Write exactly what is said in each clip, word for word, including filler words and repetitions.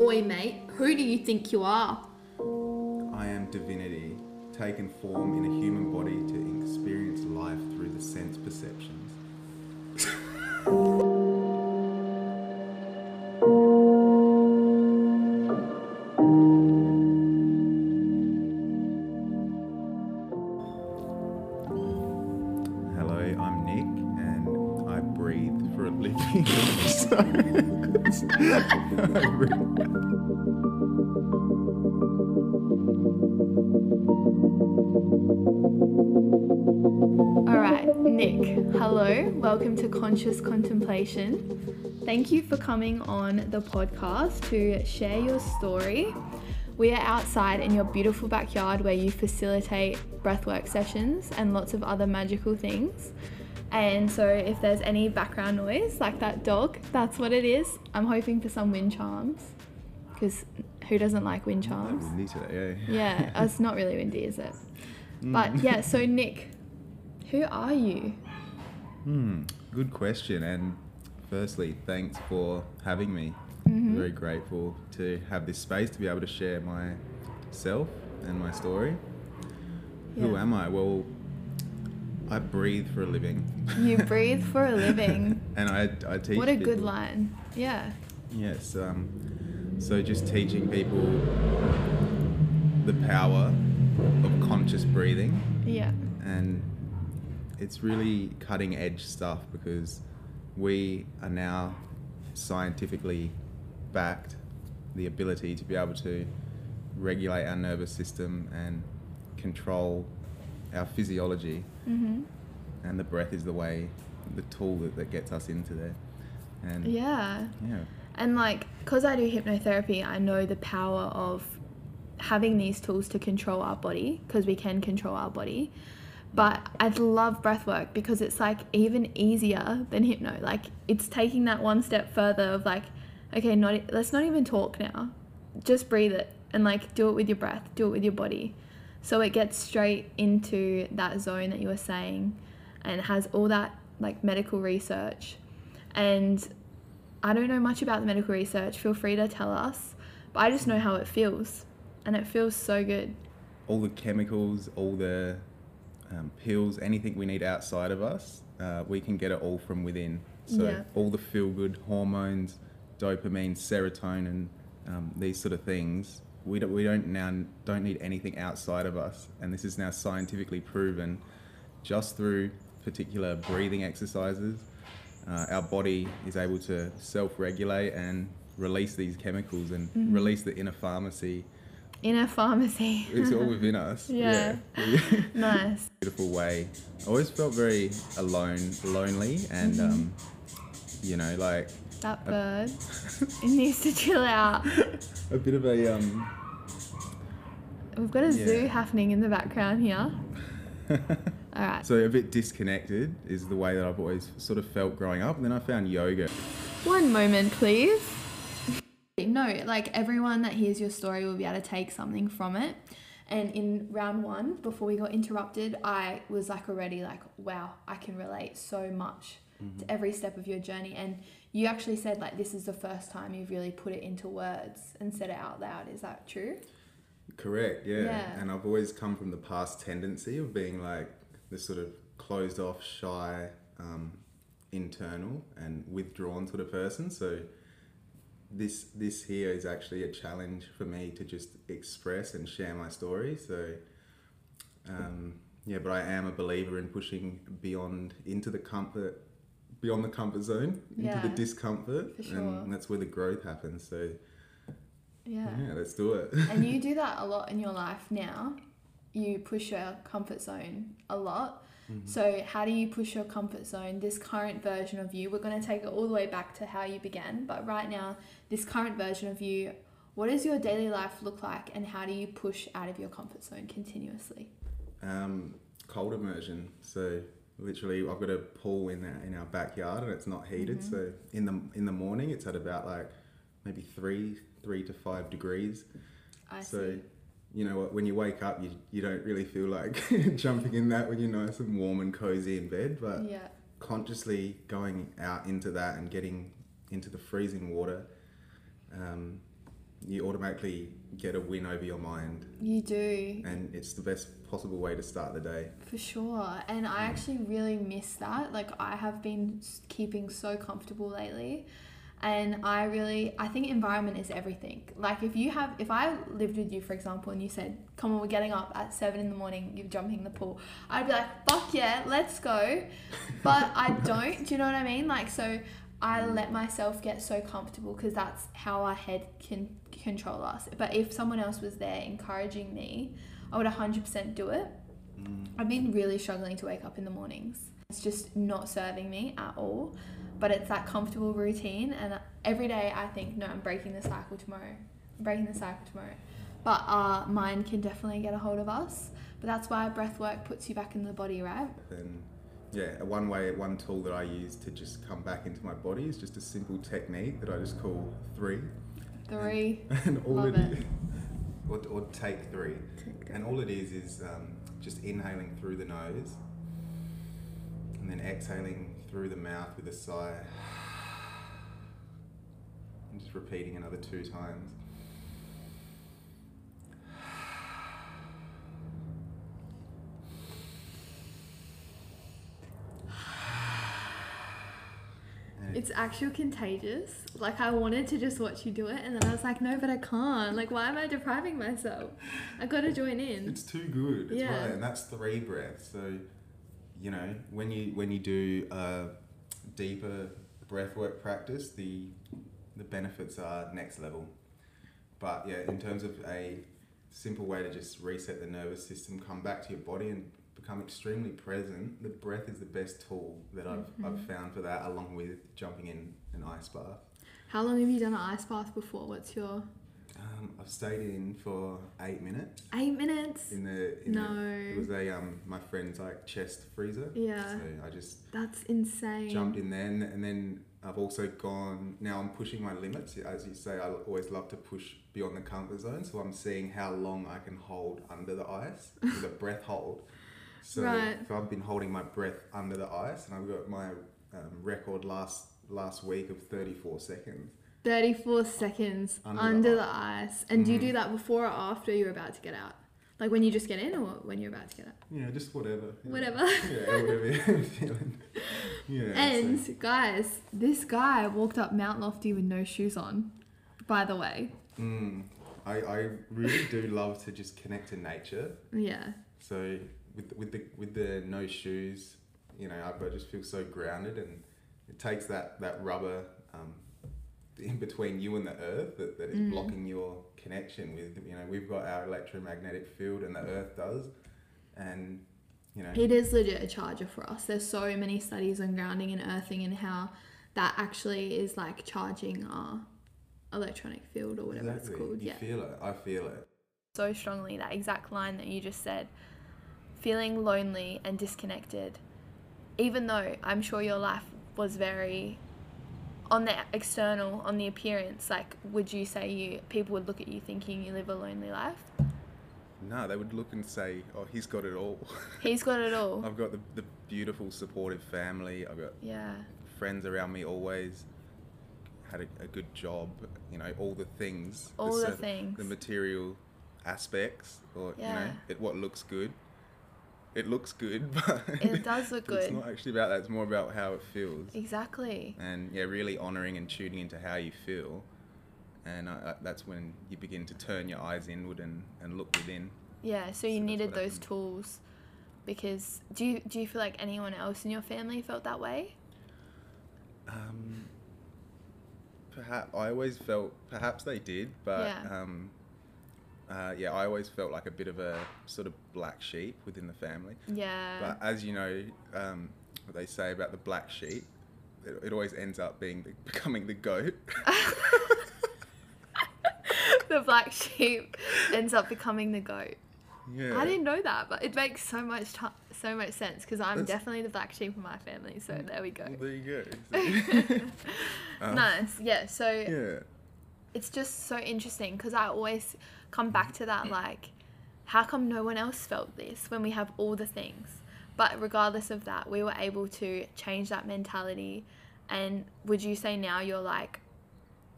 Oi mate, who do you think you are? I am divinity, taken form in a human body to experience life through the sense perceptions. Hello, I'm Nick and I breathe for a living. Alright, Nick, hello, welcome to Conscious Contemplation. Thank you for coming on the podcast to share your story. We are outside in your beautiful backyard where you facilitate breathwork sessions and lots of other magical things. And so if there's any background noise, like that dog, that's what it is. I'm hoping for some wind chimes, because who doesn't like wind chimes? It's windy today, yeah. Yeah, it's not really windy, is it? Mm. But yeah, so Nick, who are you? Hmm, good question. And firstly, thanks for having me. Mm-hmm. I'm very grateful to have this space to be able to share myself and my story. Yeah. Who am I? Well, I breathe for a living. You breathe for a living. And I, I teach What a people. Good line. Yeah. Yes. Um, so just teaching people the power of conscious breathing. Yeah. And it's really cutting edge stuff because we are now scientifically backed the ability to be able to regulate our nervous system and control our physiology, mm-hmm. and the breath is the way, the tool that, that gets us into there. And yeah, yeah, and like, because I do hypnotherapy, I know the power of having these tools to control our body, because we can control our body. But I love breathwork because it's like even easier than hypno. Like it's taking that one step further of like, okay, not let's not even talk now, just breathe it and like do it with your breath, do it with your body. So it gets straight into that zone that you were saying, and has all that like medical research. And I don't know much about the medical research, feel free to tell us, but I just know how it feels, and it feels so good. All the chemicals, all the um, pills, anything we need outside of us, uh, we can get it all from within. So yeah. All the feel-good hormones, dopamine, serotonin, um, these sort of things, We don't, we don't now don't need anything outside of us, and this is now scientifically proven just through particular breathing exercises. Uh, our body is able to self-regulate and release these chemicals and mm-hmm. release the inner pharmacy. Inner pharmacy. It's all within us. Yeah. yeah. Nice. Beautiful way. I always felt very alone, lonely, and mm-hmm. um, you know, like. That bird, it needs to chill out. A bit of a um. We've got a yeah. zoo happening in the background here. All right. So a bit disconnected is the way that I've always sort of felt growing up. And then I found yoga. One moment, please. No, like everyone that hears your story will be able to take something from it. And in round one, before we got interrupted, I was like already like, wow, I can relate so much mm-hmm. to every step of your journey. And you actually said like this is the first time you've really put it into words and said it out loud. Is that true? Correct, yeah. yeah. And I've always come from the past tendency of being like this sort of closed off, shy, um, internal and withdrawn sort of person. So this this here is actually a challenge for me to just express and share my story. So um, yeah, but I am a believer in pushing beyond into the comfort beyond the comfort zone, into yeah, the discomfort, for sure. And that's where the growth happens, so yeah, yeah let's do it. And you do that a lot in your life now, you push your comfort zone a lot, mm-hmm. so how do you push your comfort zone, this current version of you, we're going to take it all the way back to how you began, but right now, this current version of you, what does your daily life look like, and how do you push out of your comfort zone continuously? Um, cold immersion, so literally, I've got a pool in our, in our backyard and it's not heated. Mm-hmm. So in the in the morning, it's at about like maybe three three to five degrees. I so see. You know what? When you wake up, you you don't really feel like jumping in that when you're nice and warm and cozy in bed. But yeah. Consciously going out into that and getting into the freezing water, um, you automatically get a win over your mind. You do. And it's the best possible way to start the day. For sure. And I actually really miss that. Like, I have been keeping so comfortable lately. And I really, I think environment is everything. Like, if you have, if I lived with you, for example, and you said, come on, we're getting up at seven in the morning, you're jumping in the pool. I'd be like, fuck yeah, let's go. But I don't, do you know what I mean? Like, so I let myself get so comfortable because that's how our head can control us. But if someone else was there encouraging me, I would one hundred percent do it. Mm. I've been really struggling to wake up in the mornings. It's just not serving me at all. But it's that comfortable routine, and every day I think, no, I'm breaking the cycle tomorrow. I'm breaking the cycle tomorrow. But our mind can definitely get a hold of us. But that's why breath work puts you back in the body, right? And yeah, one way, one tool that I use to just come back into my body is just a simple technique that I just call three. Three. And, and all Love it, it. Or, or take three. Take three. And all it is is um, just inhaling through the nose and then exhaling through the mouth with a sigh, and just repeating another two times. It's actually contagious. Like, I wanted to just watch you do it, and then I was like, no, but I can't. Like, why am I depriving myself? I gotta join in. It's too good. It's yeah. Right. And that's three breaths. So, you know, when you when you do a deeper breathwork practice, the the benefits are next level. But yeah, in terms of a simple way to just reset the nervous system, come back to your body and become extremely present, the breath is the best tool that I've mm-hmm. I've found for that, along with jumping in an ice bath. How long have you done an ice bath before? What's your Um, I've stayed in for eight minutes. Eight minutes? In the in no. The, it was a um my friend's like chest freezer. Yeah. So I just that's insane. Jumped in there, and, and then I've also gone. Now I'm pushing my limits. As you say, I always love to push beyond the comfort zone. So I'm seeing how long I can hold under the ice with a breath hold. So, right. So I've been holding my breath under the ice, and I've got my um, record last last week of thirty-four seconds. thirty-four seconds under, under the, the ice. And mm. do you do that before or after you're about to get out? Like, when you just get in, or when you're about to get out? Yeah, just whatever. Yeah. Whatever. Yeah, whatever you're feeling. Yeah, and, so. guys, this guy walked up Mount Lofty with no shoes on, by the way. Mm. I, I really do love to just connect to nature. Yeah. So, with, with, the, with the no shoes, you know, I, I just feel so grounded, and it takes that, that rubber... Um, in between you and the earth that, that is mm. blocking your connection with, you know, we've got our electromagnetic field, and the earth does, and you know it is legit a charger for us. There's so many studies on grounding and earthing and how that actually is like charging our electronic field or whatever exactly. It's called. You yeah. feel it. I feel it so strongly, that exact line that you just said, feeling lonely and disconnected, even though I'm sure your life was very on the external, on the appearance. Like, would you say you people would look at you thinking you live a lonely life? No, they would look and say, oh, he's got it all. He's got it all. I've got the, the beautiful, supportive family. I've got yeah. friends around me always. Had a, a good job. You know, all the things. All the, the things. The material aspects, or yeah. you know, it, what looks good. It looks good, but it does look good. It's not actually about that. It's more about how it feels. Exactly. And yeah, really honouring and tuning into how you feel, and I, I, that's when you begin to turn your eyes inward and, and look within. Yeah. So you so needed those happened. tools, because do you do you feel like anyone else in your family felt that way? Um. Perhaps I always felt. Perhaps they did, but yeah. um. Uh, yeah, I always felt like a bit of a sort of black sheep within the family. Yeah. But as you know, um, what they say about the black sheep, it, it always ends up being the, becoming the goat. The black sheep ends up becoming the goat. Yeah. I didn't know that, but it makes so much t- so much sense, because I'm That's... definitely the black sheep in my family. So there we go. Well, there you go. So... um, nice. Yeah. So. Yeah. It's just so interesting, because I always come back to that, like, how come no one else felt this when we have all the things? But regardless of that, we were able to change that mentality. And would you say now you're like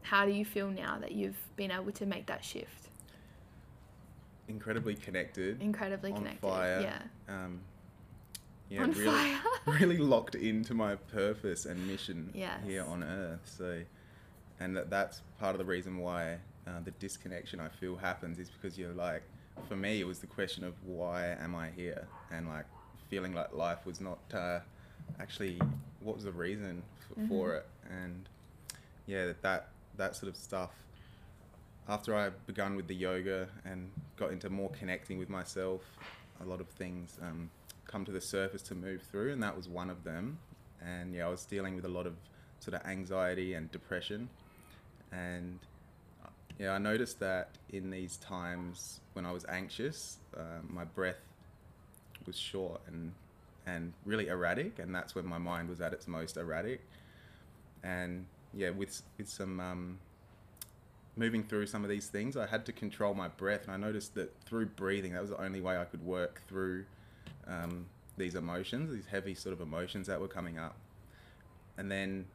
how do you feel now that you've been able to make that shift? Incredibly connected. Incredibly on connected. Fire. Yeah. Um, yeah, on really, fire. Really locked into my purpose and mission yes. here on Earth. So, and that, that's part of the reason why uh, the disconnection I feel happens is because you're like, for me, it was the question of why am I here? And like feeling like life was not uh, actually, what was the reason for, mm-hmm. for it? And yeah, that, that, that sort of stuff. After I begun with the yoga and got into more connecting with myself, a lot of things um, come to the surface to move through, and that was one of them. And yeah, I was dealing with a lot of sort of anxiety and depression. And yeah, I noticed that in these times when I was anxious, uh, my breath was short and, and really erratic, and that's when my mind was at its most erratic. And yeah, with, with some... Um, moving through some of these things, I had to control my breath, and I noticed that through breathing, that was the only way I could work through um, these emotions, these heavy sort of emotions that were coming up. And then,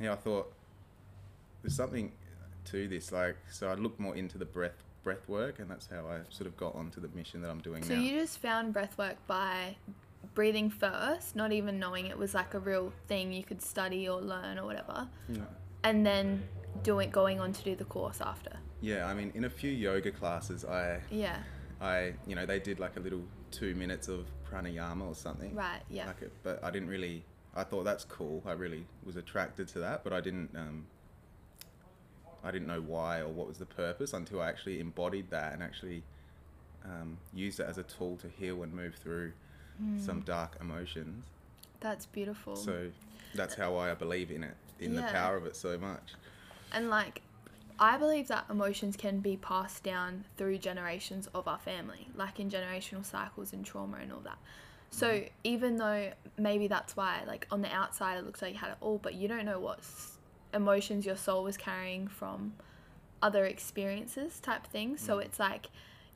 yeah, I thought there's something to this, like, so I looked more into the breath breath work, and that's how I sort of got onto the mission that I'm doing so now. So you just found breath work by breathing first, not even knowing it was like a real thing you could study or learn or whatever. No. And then doing going on to do the course after. Yeah, I mean, in a few yoga classes, I yeah, I you know they did like a little two minutes of pranayama or something. Right. Yeah. Like it, but I didn't really. I thought that's cool. I really was attracted to that, but I didn't. Um, I didn't know why or what was the purpose until I actually embodied that and actually um, used it as a tool to heal and move through mm. some dark emotions. That's beautiful. So that's how I believe in it, in yeah. the power of it so much. And like, I believe that emotions can be passed down through generations of our family, like in generational cycles and trauma and all that. So mm-hmm. even though maybe that's why, like on the outside, it looks like you had it all, but you don't know what emotions your soul was carrying from other experiences type thing. Mm-hmm. So it's like,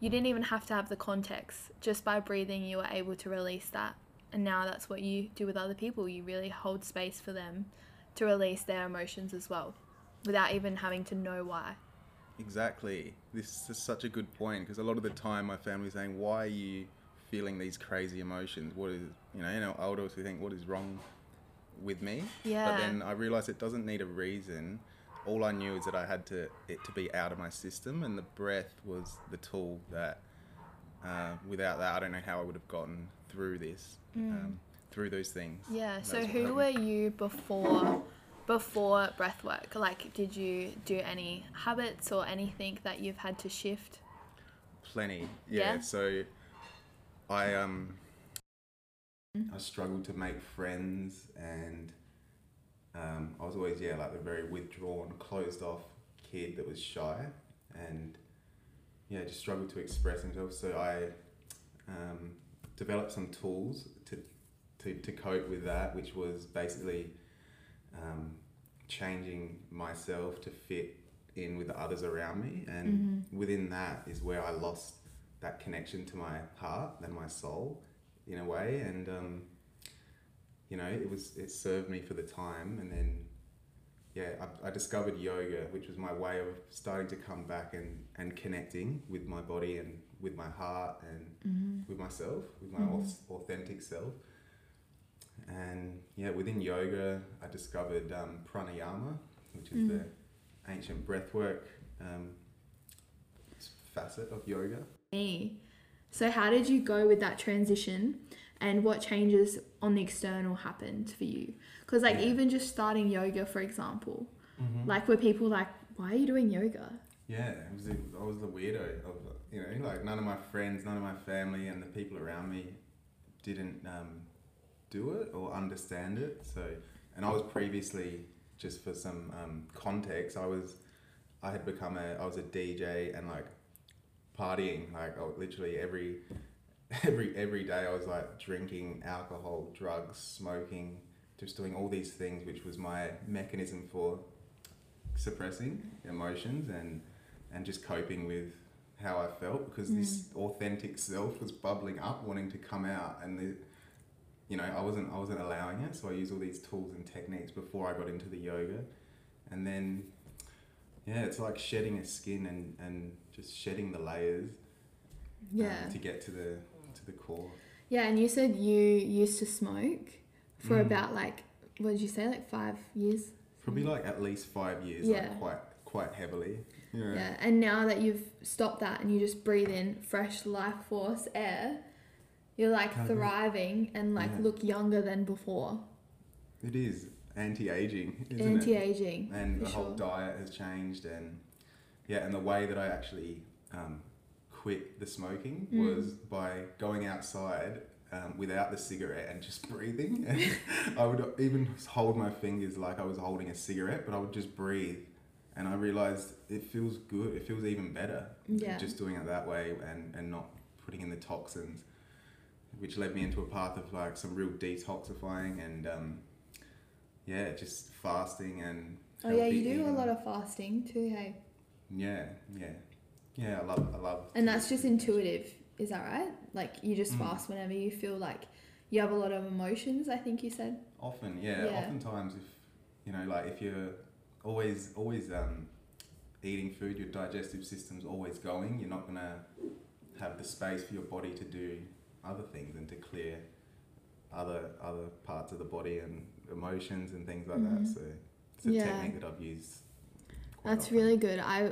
you didn't even have to have the context. Just by breathing, you were able to release that. And now that's what you do with other people. You really hold space for them to release their emotions as well, without even having to know why. Exactly. This is such a good point, because a lot of the time my family's saying, why are you feeling these crazy emotions? What is, you know, you know, I would also think, what is wrong with me? Yeah. But then I realised it doesn't need a reason. All I knew is that I had to it to be out of my system, and the breath was the tool that, uh, without that, I don't know how I would have gotten through this, mm. um, through those things. Yeah, that so who were you before... before breath work? Like, did you do any habits or anything that you've had to shift? Plenty, yeah. yeah? So I um I struggled to make friends, and um, I was always, yeah, like the very withdrawn, closed off kid that was shy, and yeah, just struggled to express himself. So I um, developed some tools to, to, to cope with that, which was basically Um, changing myself to fit in with the others around me, and mm-hmm. within that is where I lost that connection to my heart and my soul in a way. And um, you know, it was it served me for the time, and then yeah I, I discovered yoga, which was my way of starting to come back and, and connecting with my body and with my heart and mm-hmm. with myself, with my mm-hmm. authentic self. And yeah, within yoga, I discovered um, pranayama, which is mm. the ancient breathwork um, facet of yoga. So how did you go with that transition, and what changes on the external happened for you? Because like yeah. even just starting yoga, for example, mm-hmm. like were people like, why are you doing yoga? Yeah, it was, I was the weirdo of, you know, like none of my friends, none of my family and the people around me didn't... Um, do it or understand it. So, and I was previously, just for some um, context, I was, I had become a, I was a D J and like partying, like I would literally every, every, every day I was like drinking alcohol, drugs, smoking, just doing all these things, which was my mechanism for suppressing emotions and, and just coping with how I felt, because mm. this authentic self was bubbling up, wanting to come out, and the, you know, I wasn't I wasn't allowing it, so I used all these tools and techniques before I got into the yoga, And then, yeah, it's like shedding a skin and, and just shedding the layers. Yeah. Um, to get to the to the core. Yeah, and you said you used to smoke for mm. about like, what did you say, like five years? Probably like at least five years, yeah. like quite quite heavily. Yeah. yeah, and now that you've stopped that and you just breathe in fresh life force air, you're like Can't thriving and like yeah. look younger than before. It is anti-aging, isn't anti-aging, it? And the sure. whole diet has changed, and yeah, and the way that I actually um, quit the smoking mm. was by going outside um, without the cigarette and just breathing. And I would even hold my fingers like I was holding a cigarette, but I would just breathe, and I realized it feels good. It feels even better yeah. just doing it that way and, and not putting in the toxins, which led me into a path of like some real detoxifying and um, yeah, just fasting and oh yeah, you do eating. A lot of fasting too, hey? Yeah, yeah. Yeah, I love, I love. And that's just intuitive, is that right? Like you just mm. fast whenever you feel like you have a lot of emotions, I think you said. Often, yeah. yeah. Oftentimes, if you know, like if you're always, always um, eating food, your digestive system's always going. You're not gonna have the space for your body to do other things and to clear other other parts of the body and emotions and things like mm. that. So it's a yeah. technique that I've used. Quite that's often. Really good. I.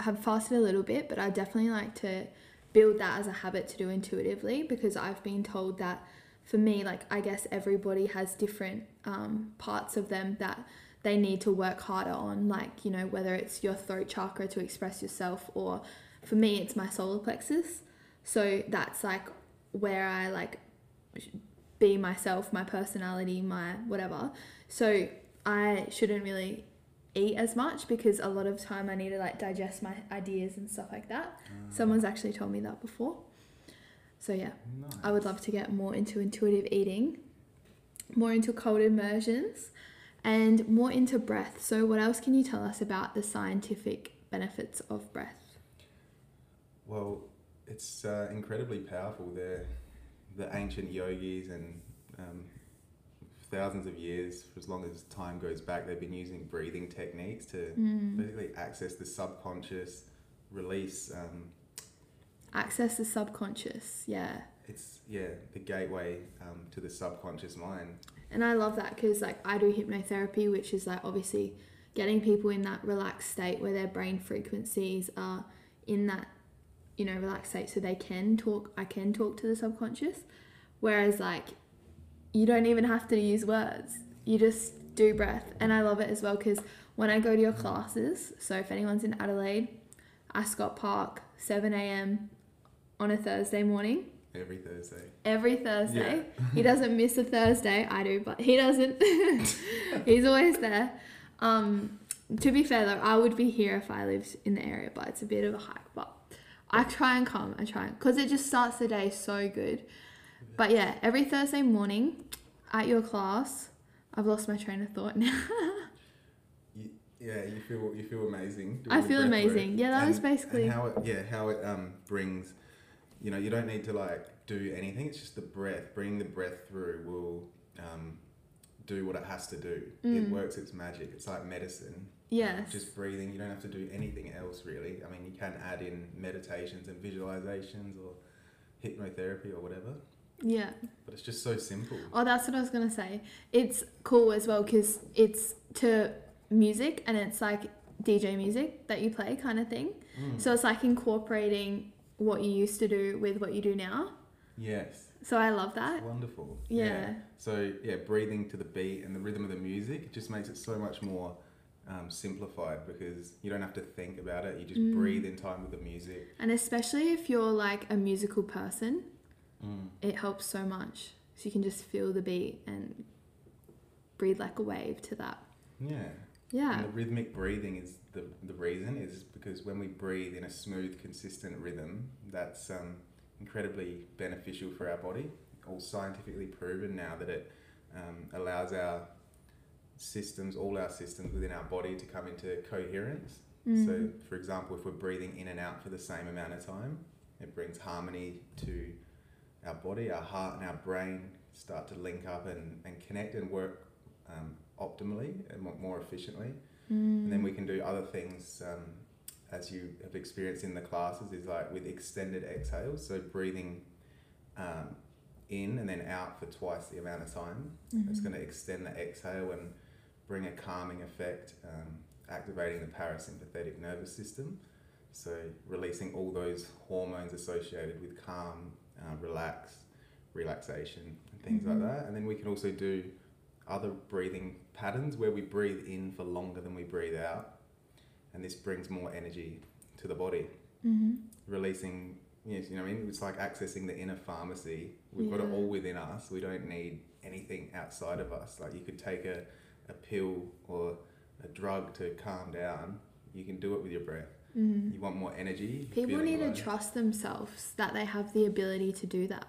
have fasted a little bit, but I definitely like to build that as a habit to do intuitively, because I've been told that for me, like I guess everybody has different um, parts of them that they need to work harder on, like, you know, whether it's your throat chakra to express yourself, or for me it's my solar plexus. So that's like where I like be myself, my personality, my whatever. So I shouldn't really eat as much, because a lot of time I need to like digest my ideas and stuff like that. Uh, Someone's actually told me that before. So yeah, nice. I would love to get more into intuitive eating, more into cold immersions, and more into breath. So what else can you tell us about the scientific benefits of breath? Well, it's uh, incredibly powerful. The, the ancient yogis and um, thousands of years, for as long as time goes back, they've been using breathing techniques to mm. basically access the subconscious, release um access the subconscious. Yeah, it's yeah the gateway um to the subconscious mind. And I love that, because like I do hypnotherapy, which is like obviously getting people in that relaxed state where their brain frequencies are in that, you know, relaxed state, so they can talk I can talk to the subconscious. Whereas like you don't even have to use words. You just do breath. And I love it as well, because when I go to your classes, so if anyone's in Adelaide, Ascot Park, seven a.m. on a Thursday morning. Every Thursday. Every Thursday. Yeah. He doesn't miss a Thursday. I do, but he doesn't. He's always there. Um, to be fair, though, I would be here if I lived in the area, but it's a bit of a hike. But I try and come. I try. Because it just starts the day so good. But yeah, every Thursday morning at your class, I've lost my train of thought now. you, yeah, you feel you feel amazing. I feel amazing. Work. Yeah, that and, was basically and how it, yeah how it um brings, you know, you don't need to like do anything. It's just the breath. Bringing the breath through will um do what it has to do. Mm. It works its magic. It's like medicine. Yes. Um, just breathing. You don't have to do anything else really. I mean, you can add in meditations and visualizations or hypnotherapy or whatever. Yeah, but it's just so simple. Oh, that's what I was gonna say. It's cool as well, because it's to music, and it's like D J music that you play kind of thing. Mm. So it's like incorporating what you used to do with what you do now. Yes. So I love that. It's wonderful. Yeah. yeah. So yeah, breathing to the beat and the rhythm of the music, it just makes it so much more um, simplified, because you don't have to think about it. You just mm. breathe in time with the music. And especially if you're like a musical person. Mm. It helps so much. So you can just feel the beat and breathe like a wave to that. Yeah. Yeah. And the rhythmic breathing is the the reason is because when we breathe in a smooth, consistent rhythm, that's um, incredibly beneficial for our body. All scientifically proven now that it um, allows our systems, all our systems within our body to come into coherence. Mm. So, for example, if we're breathing in and out for the same amount of time, it brings harmony to our body, our heart and our brain start to link up and, and connect and work um, optimally and more efficiently. Mm. And then we can do other things, um, as you have experienced in the classes, is like with extended exhales. So breathing um, in and then out for twice the amount of time. Mm-hmm. It's going to extend the exhale and bring a calming effect, um, activating the parasympathetic nervous system. So releasing all those hormones associated with calm, uh, relax, relaxation and things mm-hmm. like that. And then we can also do other breathing patterns where we breathe in for longer than we breathe out. And this brings more energy to the body, mm-hmm. releasing, you know, it's like accessing the inner pharmacy. We've yeah. got it all within us. We don't need anything outside of us. Like you could take a, a pill or a drug to calm down. You can do it with your breath. Mm. You want more energy. People need low. to trust themselves that they have the ability to do that.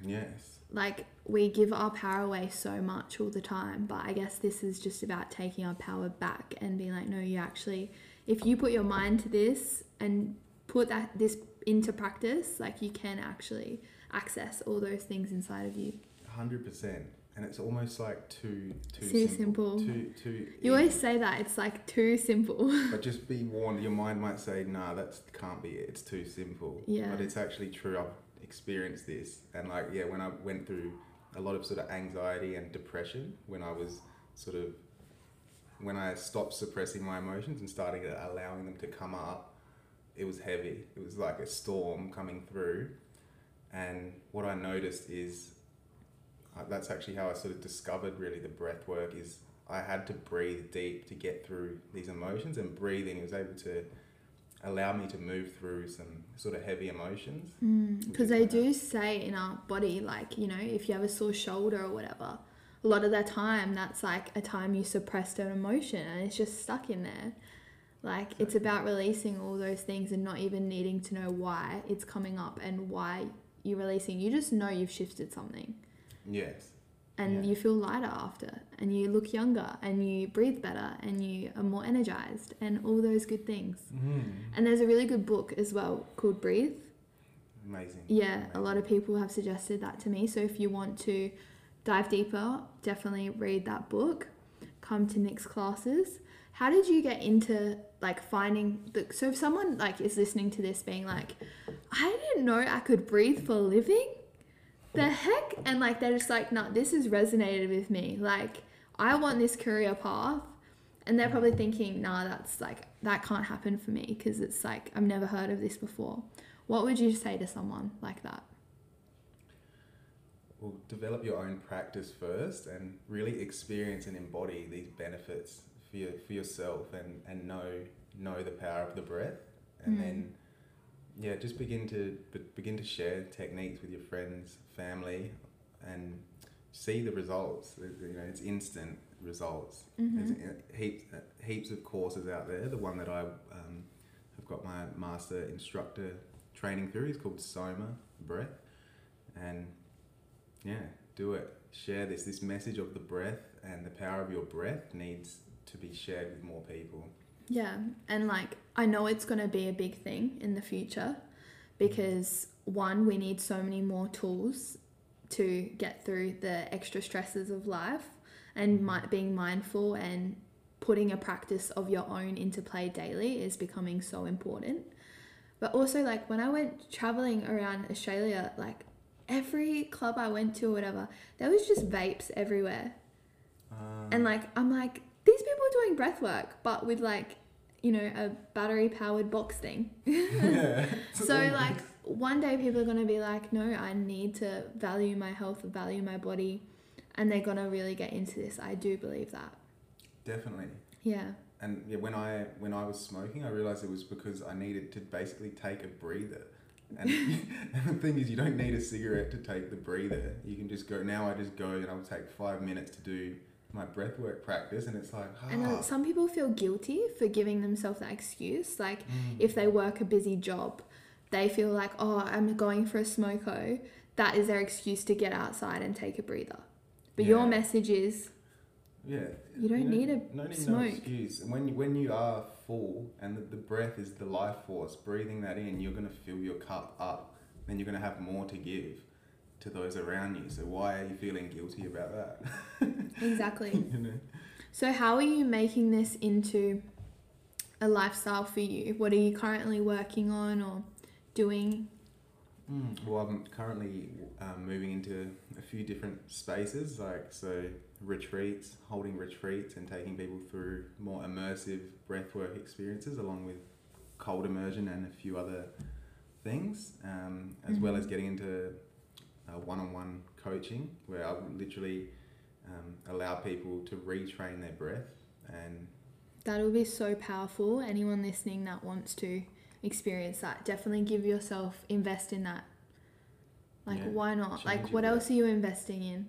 Yes. Like we give our power away so much all the time, but I guess this is just about taking our power back and being like, no, you actually, if you put your mind to this and put that this into practice, like you can actually access all those things inside of you. one hundred percent. And it's almost like too too too simple. simple. Too too. You easy. always say that it's like too simple. But just be warned, your mind might say, "Nah, that can't be it. It's too simple." Yeah. But it's actually true. I've experienced this, and like yeah, when I went through a lot of sort of anxiety and depression, when I was sort of when I stopped suppressing my emotions and started allowing them to come up, it was heavy. It was like a storm coming through, and what I noticed is. That's actually how I sort of discovered really the breath work is I had to breathe deep to get through these emotions, and breathing was able to allow me to move through some sort of heavy emotions. Because mm, they like do that. say in our body, like, you know, if you have a sore shoulder or whatever, a lot of the time that's like a time you suppressed an emotion and it's just stuck in there. Like exactly. It's about releasing all those things and not even needing to know why it's coming up and why you're releasing. You just know you've shifted something. Yes. And yeah. you feel lighter after, and you look younger, and you breathe better, and you are more energized, and all those good things. Mm. And there's a really good book as well called Breathe. Amazing. Yeah, Amazing. A lot of people have suggested that to me. So if you want to dive deeper, definitely read that book. Come to Nick's classes. How did you get into like finding the, so if someone like is listening to this being like, I didn't know I could breathe for a living. The heck? And like they're just like, nah, this has resonated with me, like I want this career path, and they're probably thinking, nah, that's like that can't happen for me because it's like I've never heard of this before. What would you say to someone like that? Well, develop your own practice first and really experience and embody these benefits for, your, for yourself and, and know know the power of the breath, and mm. then yeah, just begin to be, begin to share techniques with your friends, family, and see the results. You know, it's instant results. Mm-hmm. There's heaps, heaps of courses out there. The one that I um, have got my master instructor training through is called Soma Breath, and yeah, do it. Share this. This message of the breath and the power of your breath needs to be shared with more people. Yeah, and like I know it's going to be a big thing in the future because one, we need so many more tools to get through the extra stresses of life, and might being mindful and putting a practice of your own into play daily is becoming so important. But also like when I went traveling around Australia, like every club I went to or whatever, there was just vapes everywhere. Um, and like I'm like, these people are doing breath work, but with like, you know, a battery powered box thing. Yeah, so like one day people are going to be like, no, I need to value my health, value my body. And they're going to really get into this. I do believe that. Definitely. Yeah. And yeah, when I, when I was smoking, I realized it was because I needed to basically take a breather. And, and the thing is, you don't need a cigarette to take the breather. You can just go, now I just go and I'll take five minutes to do my breathwork practice, and it's like ah. And some people feel guilty for giving themselves that excuse, like mm. if they work a busy job, they feel like, oh, I'm going for a smoko, that is their excuse to get outside and take a breather. But yeah. your message is yeah you don't you know, need a no need smoke. No excuse. And when you, when you are full and the, the breath is the life force, breathing that in, you're going to fill your cup up, then you're going to have more to give to those around you. So why are you feeling guilty about that? Exactly. You know? So how are you making this into a lifestyle for you? What are you currently working on or doing? Mm, well, I'm currently um, moving into a few different spaces, like so retreats, holding retreats and taking people through more immersive breathwork experiences along with cold immersion and a few other things, um, as mm-hmm. well as getting into uh, one-on-one coaching where I literally um, allow people to retrain their breath. And that'll be so powerful. Anyone listening that wants to experience that, definitely give yourself, invest in that. Like, yeah, why not? Like, what else are you investing in?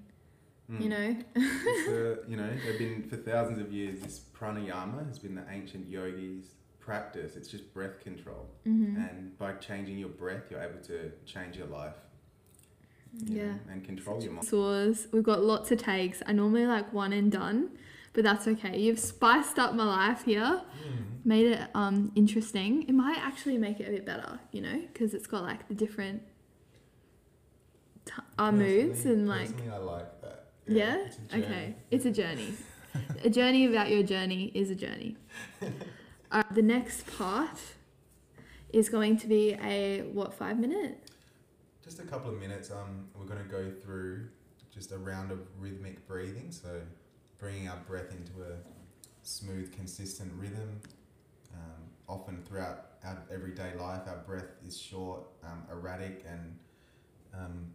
Mm. You know? So, you know, they've been, for thousands of years, this pranayama has been the ancient yogis' practice. It's just breath control. Mm-hmm. And by changing your breath, you're able to change your life. You yeah. know, and control your mind. Source. We've got lots of takes. I normally like one and done, but that's okay. You've spiced up my life here. Mm. Made it um interesting. It might actually make it a bit better, you know, because it's got like the different t- our personally, moods and like. I like that. Yeah. yeah? It's okay. It's a journey. A journey about your journey is a journey. uh, the next part is going to be a what five minute? Just a couple of minutes. Um, we're going to go through just a round of rhythmic breathing. So, bringing our breath into a smooth, consistent rhythm. Um, often throughout our everyday life, our breath is short, um, erratic, and um,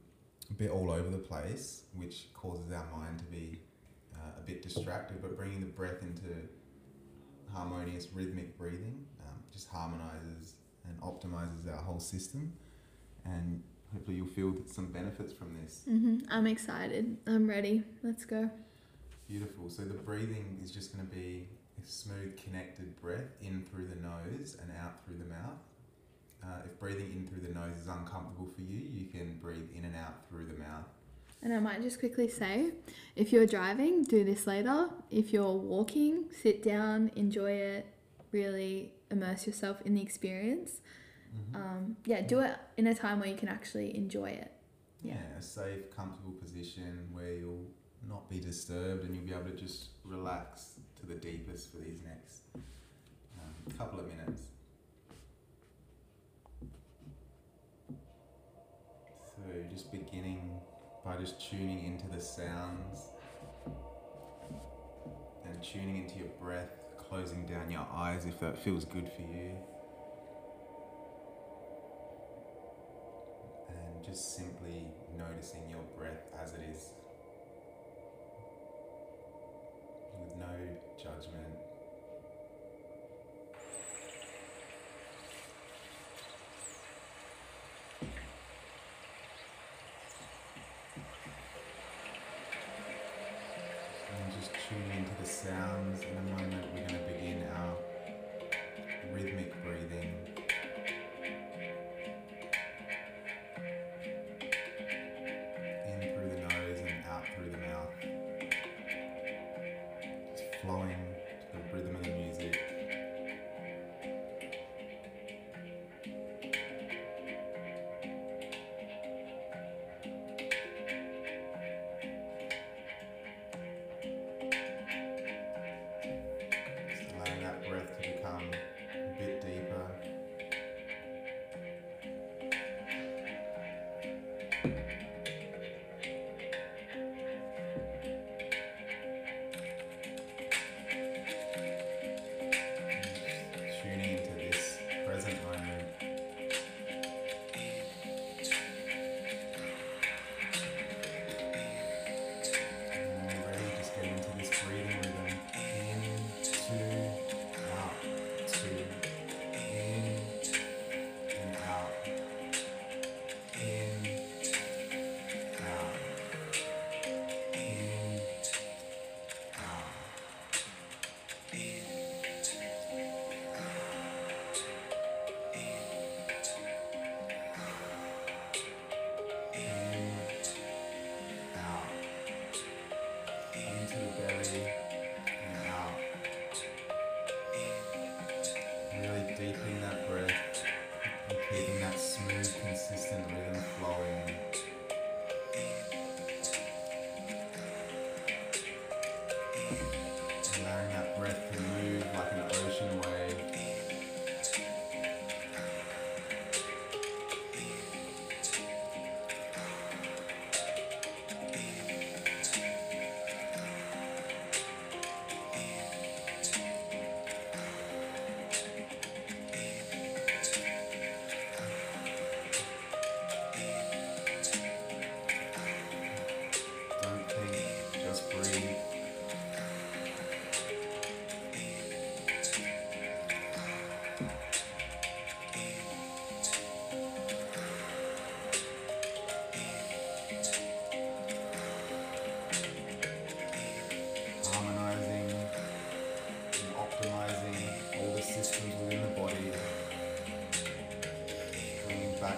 a bit all over the place, which causes our mind to be uh, a bit distracted. But bringing the breath into harmonious rhythmic breathing um, just harmonizes and optimizes our whole system. And hopefully you'll feel some benefits from this. Mm-hmm. I'm excited. I'm ready. Let's go. Beautiful. So the breathing is just going to be smooth connected breath in through the nose and out through the mouth. Uh, if breathing in through the nose is uncomfortable for you, you can breathe in and out through the mouth. And I might just quickly say, if you're driving, do this later. If you're walking, sit down, enjoy it, really immerse yourself in the experience. Mm-hmm. Um, yeah, do it in a time where you can actually enjoy it. Yeah, yeah, a safe, comfortable position where you'll not be disturbed and you'll be able to just relax to the deepest for these next um, couple of minutes. So just beginning by just tuning into the sounds and tuning into your breath, closing down your eyes if that feels good for you. And just simply noticing your breath as it is. With no judgment. And just tune into the sounds. In a moment we're going to begin our rhythmic breathing. In through the nose and out through the mouth. Flowing to the rhythm of the music. Just allowing that breath to become a bit deeper.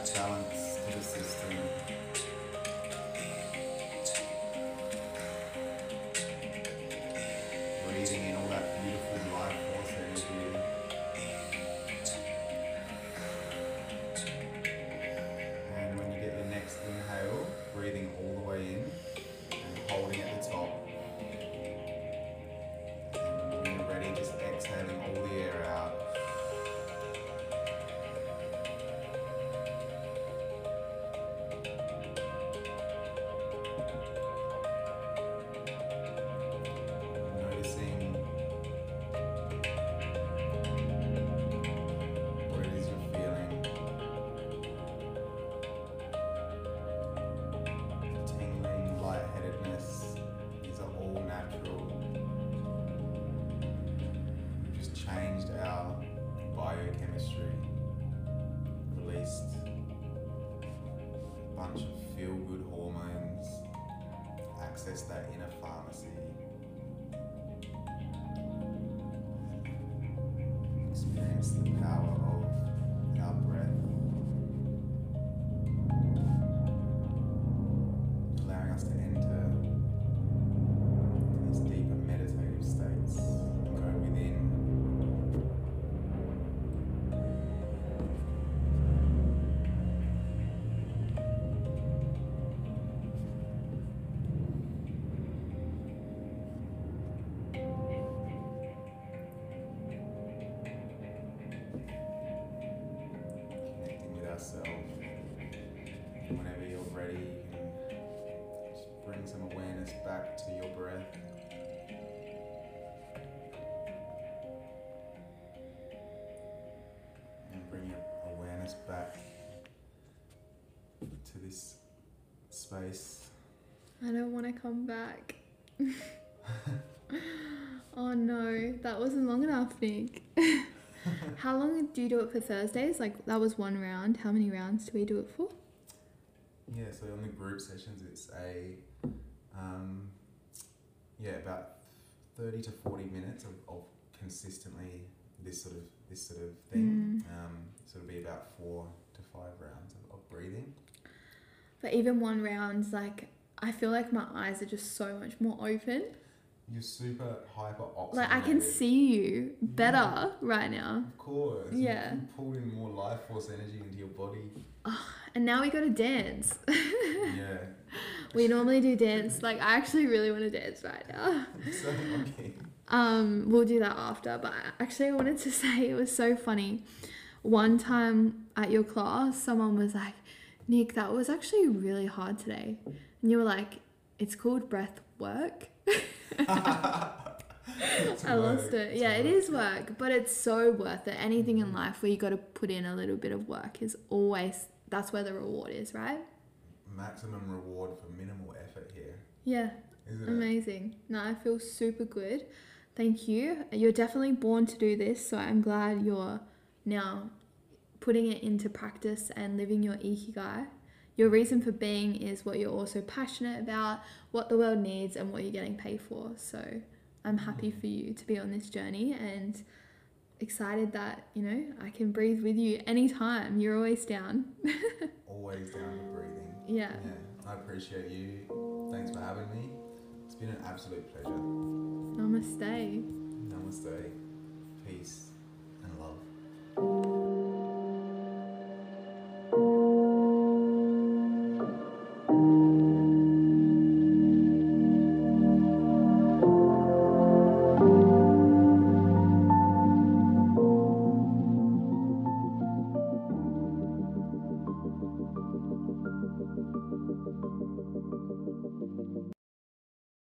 add balance to the system. Breathing in all that beautiful life force that is you. And when you get your next inhale, breathing all the way in and holding at the top. And when you're ready, just exhaling all the air out. Access that inner pharmacy. Experience the power of our breath, allowing us to enter these deeper meditative states and go within. Whenever you're ready, you can just bring some awareness back to your breath. And bring your awareness back to this space. I don't want to come back. Oh no, that wasn't long enough, Nick. How long do you do it for Thursdays? Like, that was one round. How many rounds do we do it for? Yeah, so on the group sessions, it's a, um, yeah, about thirty to forty minutes of, of consistently this sort of, this sort of thing. Mm. Um, so it'll be about four to five rounds of, of breathing. But even one round's like, I feel like my eyes are just so much more open. You're super hyper oxygenated. Like, I can see you better yeah. right now. Of course. Yeah. You pull in more life force energy into your body. Oh, and now we got to dance. Yeah. We normally do dance. Like, I actually really want to dance right now. So lucky. Um, we'll do that after. But actually, I wanted to say it was so funny. One time at your class, someone was like, Nick, that was actually really hard today. And you were like, it's called breath work. I lost it. Yeah, it is work, but it's so worth it. Anything in life where you got to put in a little bit of work is always, that's where the reward is, right? Maximum reward for minimal effort here. Yeah, isn't it amazing? No, I feel super good. Thank you. You're definitely born to do this, so I'm glad you're now putting it into practice and living your ikigai. Your reason for being is what you're also passionate about, what the world needs, and what you're getting paid for. So I'm happy for you to be on this journey and excited that, you know, I can breathe with you anytime. You're always down. Always down for breathing. Yeah. Yeah. I appreciate you. Thanks for having me. It's been an absolute pleasure. Namaste. Namaste. Peace.